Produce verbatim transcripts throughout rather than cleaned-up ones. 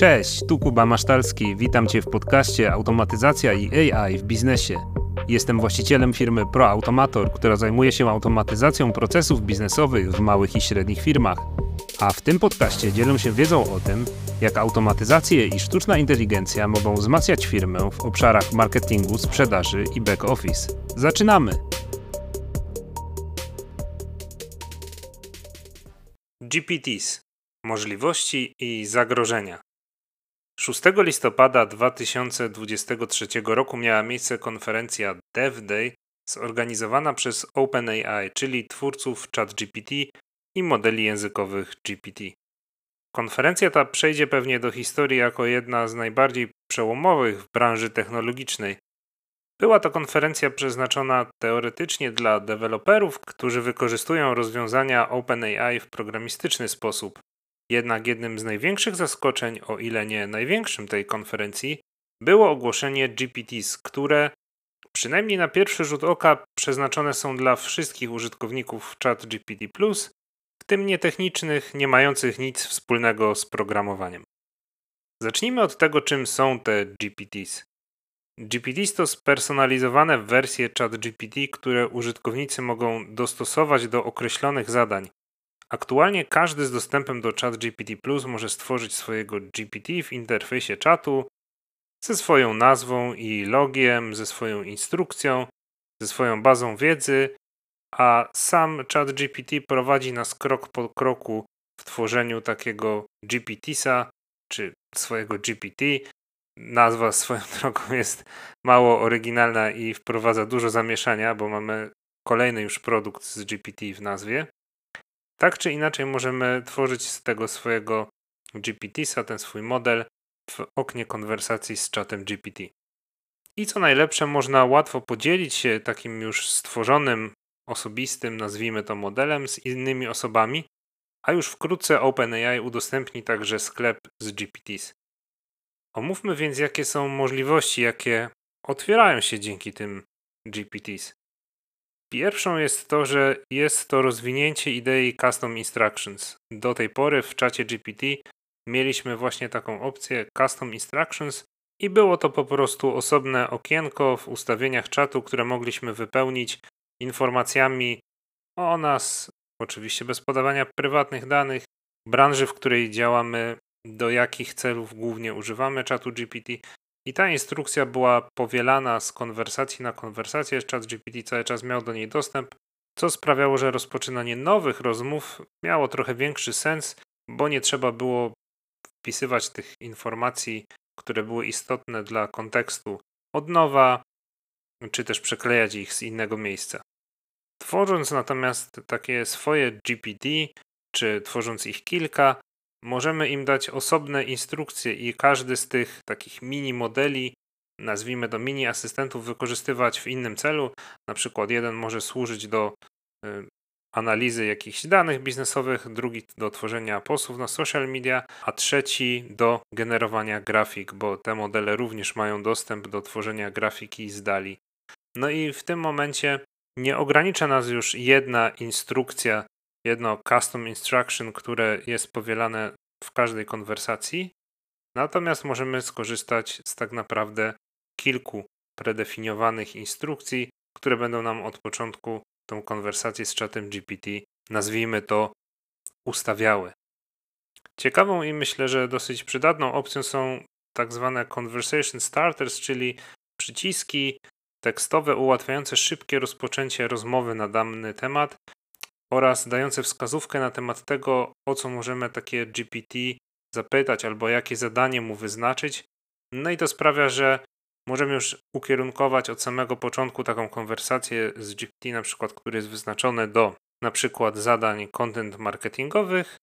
Cześć, tu Kuba Masztalski, witam Cię w podcaście Automatyzacja i A I w biznesie. Jestem właścicielem firmy ProAutomator, która zajmuje się automatyzacją procesów biznesowych w małych i średnich firmach. A w tym podcaście dzielę się wiedzą o tym, jak automatyzacje i sztuczna inteligencja mogą wzmacniać firmę w obszarach marketingu, sprzedaży i back-office. Zaczynamy! G P Ts. Możliwości i zagrożenia. szóstego listopada dwa tysiące dwudziestego trzeciego roku miała miejsce konferencja DevDay zorganizowana przez OpenAI, czyli twórców ChatGPT i modeli językowych G P T. Konferencja ta przejdzie pewnie do historii jako jedna z najbardziej przełomowych w branży technologicznej. Była to konferencja przeznaczona teoretycznie dla deweloperów, którzy wykorzystują rozwiązania OpenAI w programistyczny sposób. Jednak jednym z największych zaskoczeń, o ile nie największym tej konferencji, było ogłoszenie G P Ts, które przynajmniej na pierwszy rzut oka przeznaczone są dla wszystkich użytkowników ChatGPT plus, w tym nietechnicznych, nie mających nic wspólnego z programowaniem. Zacznijmy od tego, czym są te G P Ts. G P Ts to spersonalizowane wersje ChatGPT, które użytkownicy mogą dostosować do określonych zadań. Aktualnie każdy z dostępem do ChatGPT plus może stworzyć swojego G P T w interfejsie czatu ze swoją nazwą i logiem, ze swoją instrukcją, ze swoją bazą wiedzy, a sam ChatGPT prowadzi nas krok po kroku w tworzeniu takiego G P T-sa czy swojego G P T. Nazwa swoją drogą jest mało oryginalna i wprowadza dużo zamieszania, bo mamy kolejny już produkt z G P T w nazwie. Tak czy inaczej możemy tworzyć z tego swojego G P T-sa, ten swój model w oknie konwersacji z czatem G P T. I co najlepsze, można łatwo podzielić się takim już stworzonym, osobistym, nazwijmy to modelem, z innymi osobami, a już wkrótce OpenAI udostępni także sklep z G P Ts. Omówmy więc, jakie są możliwości, jakie otwierają się dzięki tym G P Ts. Pierwszą jest to, że jest to rozwinięcie idei Custom Instructions. Do tej pory w czacie G P T mieliśmy właśnie taką opcję Custom Instructions i było to po prostu osobne okienko w ustawieniach czatu, które mogliśmy wypełnić informacjami o nas, oczywiście bez podawania prywatnych danych, branży, w której działamy, do jakich celów głównie używamy czatu G P T. I ta instrukcja była powielana z konwersacji na konwersację, czat G P T cały czas miał do niej dostęp, co sprawiało, że rozpoczynanie nowych rozmów miało trochę większy sens, bo nie trzeba było wpisywać tych informacji, które były istotne dla kontekstu od nowa, czy też przeklejać ich z innego miejsca. Tworząc natomiast takie swoje G P T, czy tworząc ich kilka, możemy im dać osobne instrukcje i każdy z tych takich mini modeli, nazwijmy to mini asystentów, wykorzystywać w innym celu. Na przykład jeden może służyć do y, analizy jakichś danych biznesowych, drugi do tworzenia postów na social media, a trzeci do generowania grafik, bo te modele również mają dostęp do tworzenia grafiki z DALL-E. No i w tym momencie nie ogranicza nas już jedna instrukcja, jedno custom instruction, które jest powielane w każdej konwersacji, natomiast możemy skorzystać z tak naprawdę kilku predefiniowanych instrukcji, które będą nam od początku tą konwersację z czatem G P T, nazwijmy to, ustawiały. Ciekawą i myślę, że dosyć przydatną opcją są tak zwane conversation starters, czyli przyciski tekstowe ułatwiające szybkie rozpoczęcie rozmowy na dany temat, oraz dające wskazówkę na temat tego, o co możemy takie G P T zapytać albo jakie zadanie mu wyznaczyć. No i to sprawia, że możemy już ukierunkować od samego początku taką konwersację z G P T, na przykład, który jest wyznaczony do na przykład zadań content marketingowych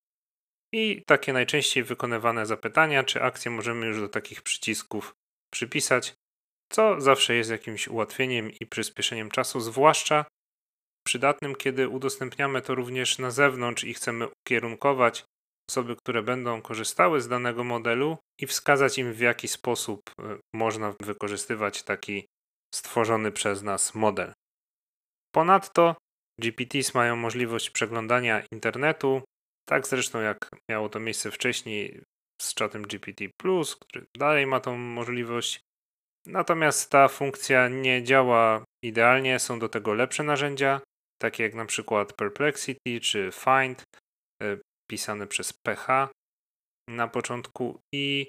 i takie najczęściej wykonywane zapytania czy akcje możemy już do takich przycisków przypisać, co zawsze jest jakimś ułatwieniem i przyspieszeniem czasu, zwłaszcza przydatnym, kiedy udostępniamy to również na zewnątrz i chcemy ukierunkować osoby, które będą korzystały z danego modelu i wskazać im, w jaki sposób można wykorzystywać taki stworzony przez nas model. Ponadto G P Ts mają możliwość przeglądania internetu, tak zresztą jak miało to miejsce wcześniej z czatem G P T plus, który dalej ma tą możliwość. Natomiast ta funkcja nie działa idealnie, są do tego lepsze narzędzia, takie jak na przykład Perplexity czy Find, pisane przez P H na początku, i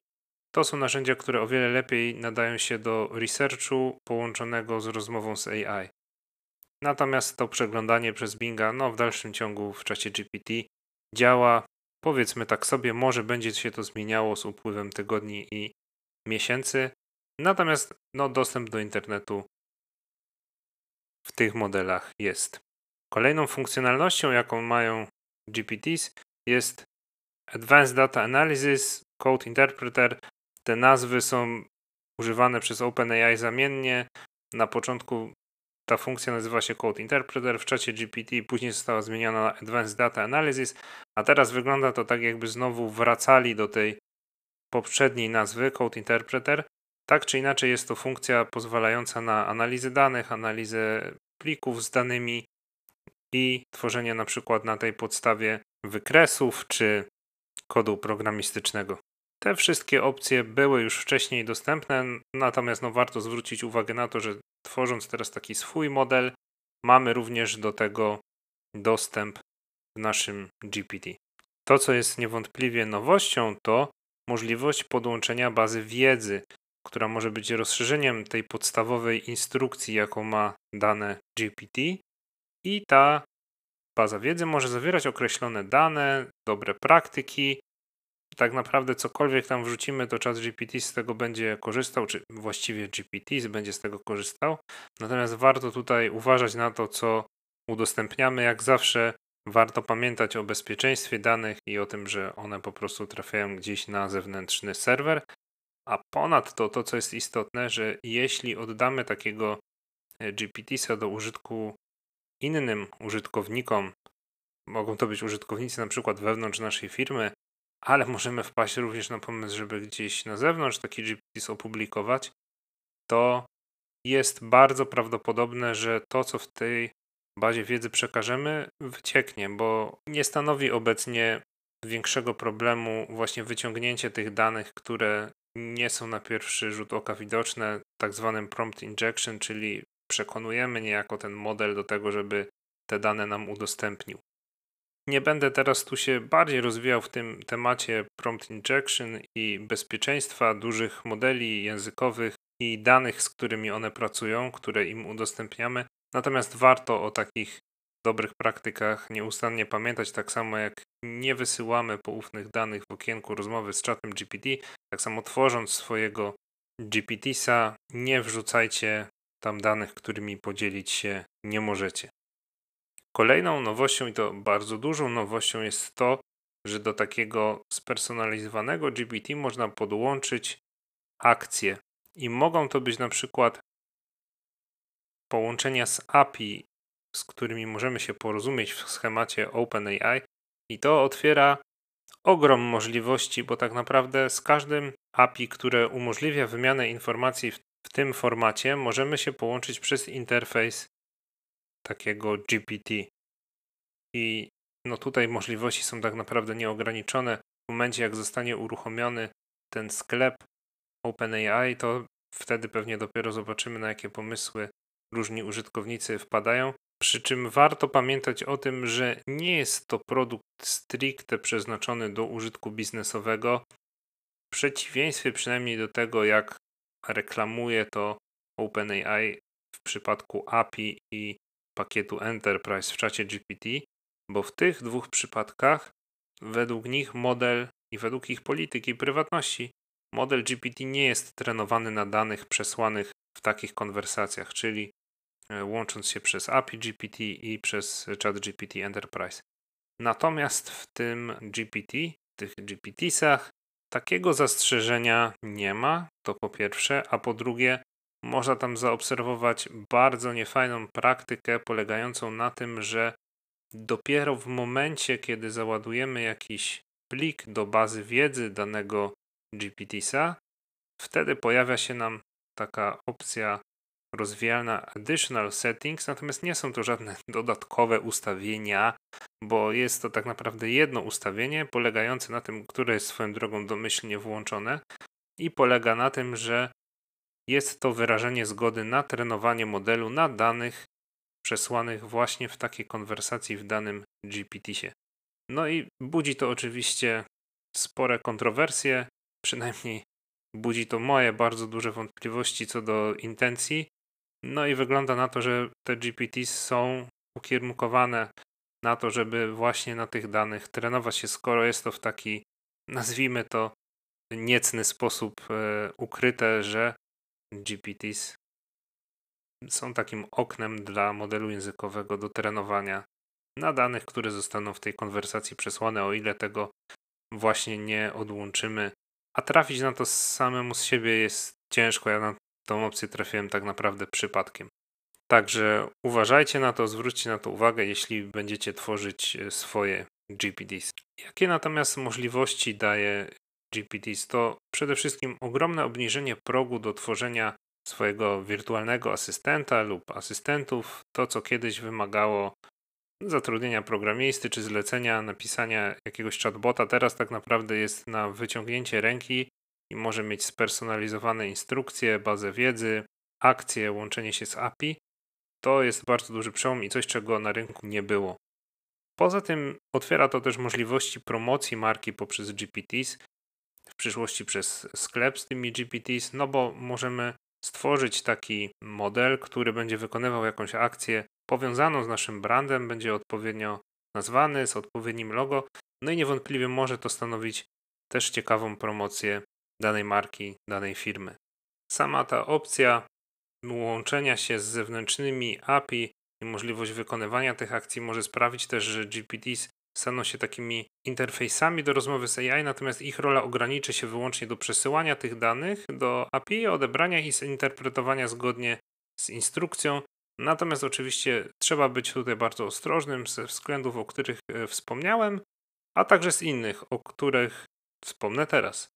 to są narzędzia, które o wiele lepiej nadają się do researchu połączonego z rozmową z A I. Natomiast to przeglądanie przez Binga, no w dalszym ciągu w czacie G P T działa, powiedzmy tak sobie, może będzie się to zmieniało z upływem tygodni i miesięcy. Natomiast no, dostęp do internetu w tych modelach jest. Kolejną funkcjonalnością, jaką mają G P Ts, jest Advanced Data Analysis, Code Interpreter. Te nazwy są używane przez OpenAI zamiennie. Na początku ta funkcja nazywa się Code Interpreter w czacie G P T, później została zmieniona na Advanced Data Analysis, a teraz wygląda to tak, jakby znowu wracali do tej poprzedniej nazwy Code Interpreter. Tak czy inaczej jest to funkcja pozwalająca na analizę danych, analizę plików z danymi i tworzenie na przykład na tej podstawie wykresów czy kodu programistycznego. Te wszystkie opcje były już wcześniej dostępne, natomiast no, warto zwrócić uwagę na to, że tworząc teraz taki swój model, mamy również do tego dostęp w naszym G P T. To, co jest niewątpliwie nowością, to możliwość podłączenia bazy wiedzy, która może być rozszerzeniem tej podstawowej instrukcji, jaką ma dane G P T, i ta baza wiedzy może zawierać określone dane, dobre praktyki. Tak naprawdę cokolwiek tam wrzucimy, to ChatGPT z tego będzie korzystał, czy właściwie G P T będzie z tego korzystał. Natomiast warto tutaj uważać na to, co udostępniamy. Jak zawsze warto pamiętać o bezpieczeństwie danych i o tym, że one po prostu trafiają gdzieś na zewnętrzny serwer. A ponadto to, co jest istotne, że jeśli oddamy takiego G P T-sa do użytku innym użytkownikom, mogą to być użytkownicy na przykład wewnątrz naszej firmy, ale możemy wpaść również na pomysł, żeby gdzieś na zewnątrz taki G P T opublikować, to jest bardzo prawdopodobne, że to, co w tej bazie wiedzy przekażemy, wycieknie, bo nie stanowi obecnie większego problemu właśnie wyciągnięcie tych danych, które nie są na pierwszy rzut oka widoczne, tak zwanym prompt injection, czyli przekonujemy niejako ten model do tego, żeby te dane nam udostępnił. Nie będę teraz tu się bardziej rozwijał w tym temacie prompt injection i bezpieczeństwa dużych modeli językowych i danych, z którymi one pracują, które im udostępniamy. Natomiast warto o takich dobrych praktykach nieustannie pamiętać, tak samo jak nie wysyłamy poufnych danych w okienku rozmowy z czatem G P T, tak samo tworząc swojego G P T-sa nie wrzucajcie tam danych, którymi podzielić się nie możecie. Kolejną nowością, i to bardzo dużą nowością, jest to, że do takiego spersonalizowanego G P T można podłączyć akcje i mogą to być na przykład połączenia z A P I, z którymi możemy się porozumieć w schemacie OpenAI, i to otwiera ogrom możliwości, bo tak naprawdę z każdym A P I, które umożliwia wymianę informacji w w tym formacie, możemy się połączyć przez interfejs takiego G P T. I no tutaj możliwości są tak naprawdę nieograniczone. W momencie, jak zostanie uruchomiony ten sklep OpenAI, to wtedy pewnie dopiero zobaczymy, na jakie pomysły różni użytkownicy wpadają. Przy czym warto pamiętać o tym, że nie jest to produkt stricte przeznaczony do użytku biznesowego. W przeciwieństwie przynajmniej do tego, jak reklamuje to OpenAI w przypadku A P I i pakietu Enterprise w czacie G P T, bo w tych dwóch przypadkach według nich model i według ich polityki prywatności model G P T nie jest trenowany na danych przesłanych w takich konwersacjach, czyli łącząc się przez A P I G P T i przez czat G P T Enterprise. Natomiast w tym G P T, w tych G P T-sach takiego zastrzeżenia nie ma, to po pierwsze, a po drugie można tam zaobserwować bardzo niefajną praktykę polegającą na tym, że dopiero w momencie, kiedy załadujemy jakiś plik do bazy wiedzy danego G P T-sa, wtedy pojawia się nam taka opcja rozwijalna Additional Settings, natomiast nie są to żadne dodatkowe ustawienia bo jest to tak naprawdę jedno ustawienie polegające na tym, które jest swoją drogą domyślnie włączone i polega na tym, że jest to wyrażenie zgody na trenowanie modelu na danych przesłanych właśnie w takiej konwersacji w danym G P T-sie. No i budzi to oczywiście spore kontrowersje, przynajmniej budzi to moje bardzo duże wątpliwości co do intencji. No i wygląda na to, że te G P T są ukierunkowane na to, żeby właśnie na tych danych trenować się, skoro jest to w taki, nazwijmy to, niecny sposób e, ukryte, że G P Ts są takim oknem dla modelu językowego do trenowania na danych, które zostaną w tej konwersacji przesłane, o ile tego właśnie nie odłączymy. A trafić na to samemu z siebie jest ciężko. Ja na tą opcję trafiłem tak naprawdę przypadkiem. Także uważajcie na to, zwróćcie na to uwagę, jeśli będziecie tworzyć swoje G P Ts. Jakie natomiast możliwości daje G P Ts? To przede wszystkim ogromne obniżenie progu do tworzenia swojego wirtualnego asystenta lub asystentów. To, co kiedyś wymagało zatrudnienia programisty czy zlecenia napisania jakiegoś chatbota, teraz tak naprawdę jest na wyciągnięcie ręki i może mieć spersonalizowane instrukcje, bazę wiedzy, akcje, łączenie się z A P I. To jest bardzo duży przełom i coś, czego na rynku nie było. Poza tym otwiera to też możliwości promocji marki poprzez G P Ts, w przyszłości przez sklep z tymi G P Ts, no bo możemy stworzyć taki model, który będzie wykonywał jakąś akcję powiązaną z naszym brandem, będzie odpowiednio nazwany, z odpowiednim logo, no i niewątpliwie może to stanowić też ciekawą promocję danej marki, danej firmy. Sama ta opcja łączenia się z zewnętrznymi A P I i możliwość wykonywania tych akcji może sprawić też, że G P Ts staną się takimi interfejsami do rozmowy z A I, natomiast ich rola ograniczy się wyłącznie do przesyłania tych danych do A P I, odebrania i zinterpretowania zgodnie z instrukcją. Natomiast oczywiście trzeba być tutaj bardzo ostrożnym ze względów, o których wspomniałem, a także z innych, o których wspomnę teraz.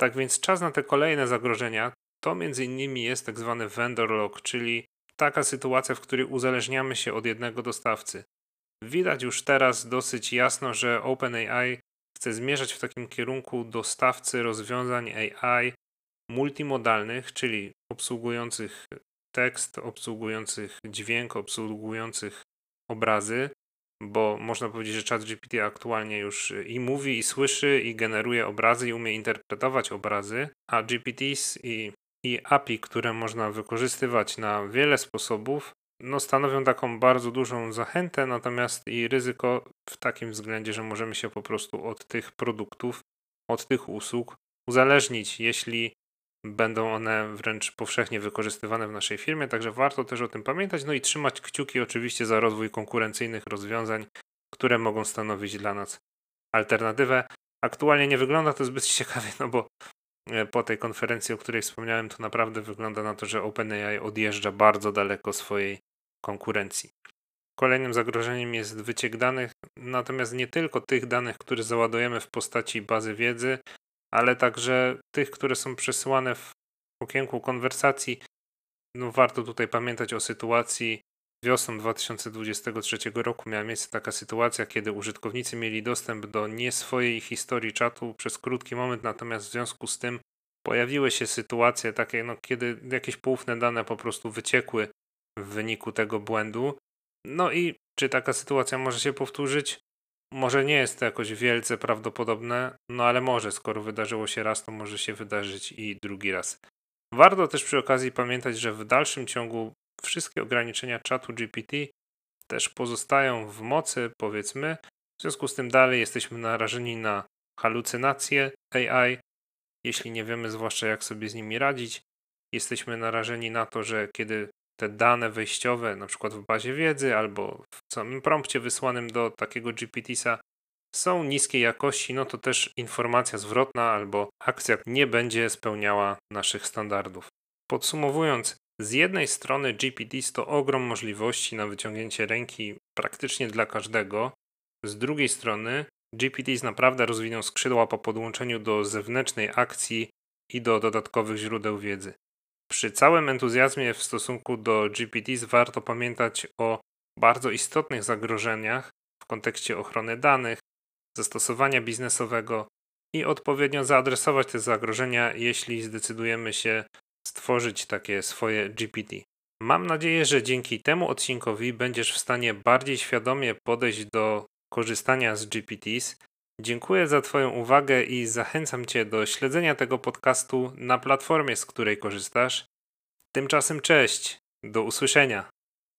Tak więc czas na te kolejne zagrożenia. To między innymi jest tak zwany vendor lock, czyli taka sytuacja, w której uzależniamy się od jednego dostawcy. Widać już teraz dosyć jasno, że OpenAI chce zmierzać w takim kierunku dostawcy rozwiązań A I multimodalnych, czyli obsługujących tekst, obsługujących dźwięk, obsługujących obrazy, bo można powiedzieć, że ChatGPT aktualnie już i mówi, i słyszy, i generuje obrazy, i umie interpretować obrazy, a G P Ts i, i A P I, które można wykorzystywać na wiele sposobów, no stanowią taką bardzo dużą zachętę, natomiast i ryzyko w takim względzie, że możemy się po prostu od tych produktów, od tych usług uzależnić, jeśli będą one wręcz powszechnie wykorzystywane w naszej firmie, także warto też o tym pamiętać, no i trzymać kciuki oczywiście za rozwój konkurencyjnych rozwiązań, które mogą stanowić dla nas alternatywę. Aktualnie nie wygląda to zbyt ciekawie, no bo po tej konferencji, o której wspomniałem, to naprawdę wygląda na to, że OpenAI odjeżdża bardzo daleko swojej konkurencji. Kolejnym zagrożeniem jest wyciek danych, natomiast nie tylko tych danych, które załadujemy w postaci bazy wiedzy, ale także tych, które są przesyłane w okienku konwersacji. No, warto tutaj pamiętać o sytuacji. Wiosną dwa tysiące dwudziestego trzeciego roku miała miejsce taka sytuacja, kiedy użytkownicy mieli dostęp do nie swojej historii czatu przez krótki moment, natomiast w związku z tym pojawiły się sytuacje takie, no, kiedy jakieś poufne dane po prostu wyciekły w wyniku tego błędu. No i czy taka sytuacja może się powtórzyć? Może nie jest to jakoś wielce prawdopodobne, no ale może, skoro wydarzyło się raz, to może się wydarzyć i drugi raz. Warto też przy okazji pamiętać, że w dalszym ciągu wszystkie ograniczenia czatu G P T też pozostają w mocy, powiedzmy. W związku z tym dalej jesteśmy narażeni na halucynacje A I, jeśli nie wiemy zwłaszcza jak sobie z nimi radzić. Jesteśmy narażeni na to, że kiedy te dane wejściowe, na przykład w bazie wiedzy albo w samym prompcie wysłanym do takiego G P T-sa są niskiej jakości, no to też informacja zwrotna albo akcja nie będzie spełniała naszych standardów. Podsumowując, z jednej strony G P Ts to ogrom możliwości na wyciągnięcie ręki praktycznie dla każdego, z drugiej strony G P Ts naprawdę rozwiną skrzydła po podłączeniu do zewnętrznej akcji i do dodatkowych źródeł wiedzy. Przy całym entuzjazmie w stosunku do G P Ts warto pamiętać o bardzo istotnych zagrożeniach, w kontekście ochrony danych, zastosowania biznesowego i odpowiednio zaadresować te zagrożenia, jeśli zdecydujemy się stworzyć takie swoje G P T. Mam nadzieję, że dzięki temu odcinkowi będziesz w stanie bardziej świadomie podejść do korzystania z G P Ts. Dziękuję za Twoją uwagę i zachęcam Cię do śledzenia tego podcastu na platformie, z której korzystasz. Tymczasem cześć, do usłyszenia.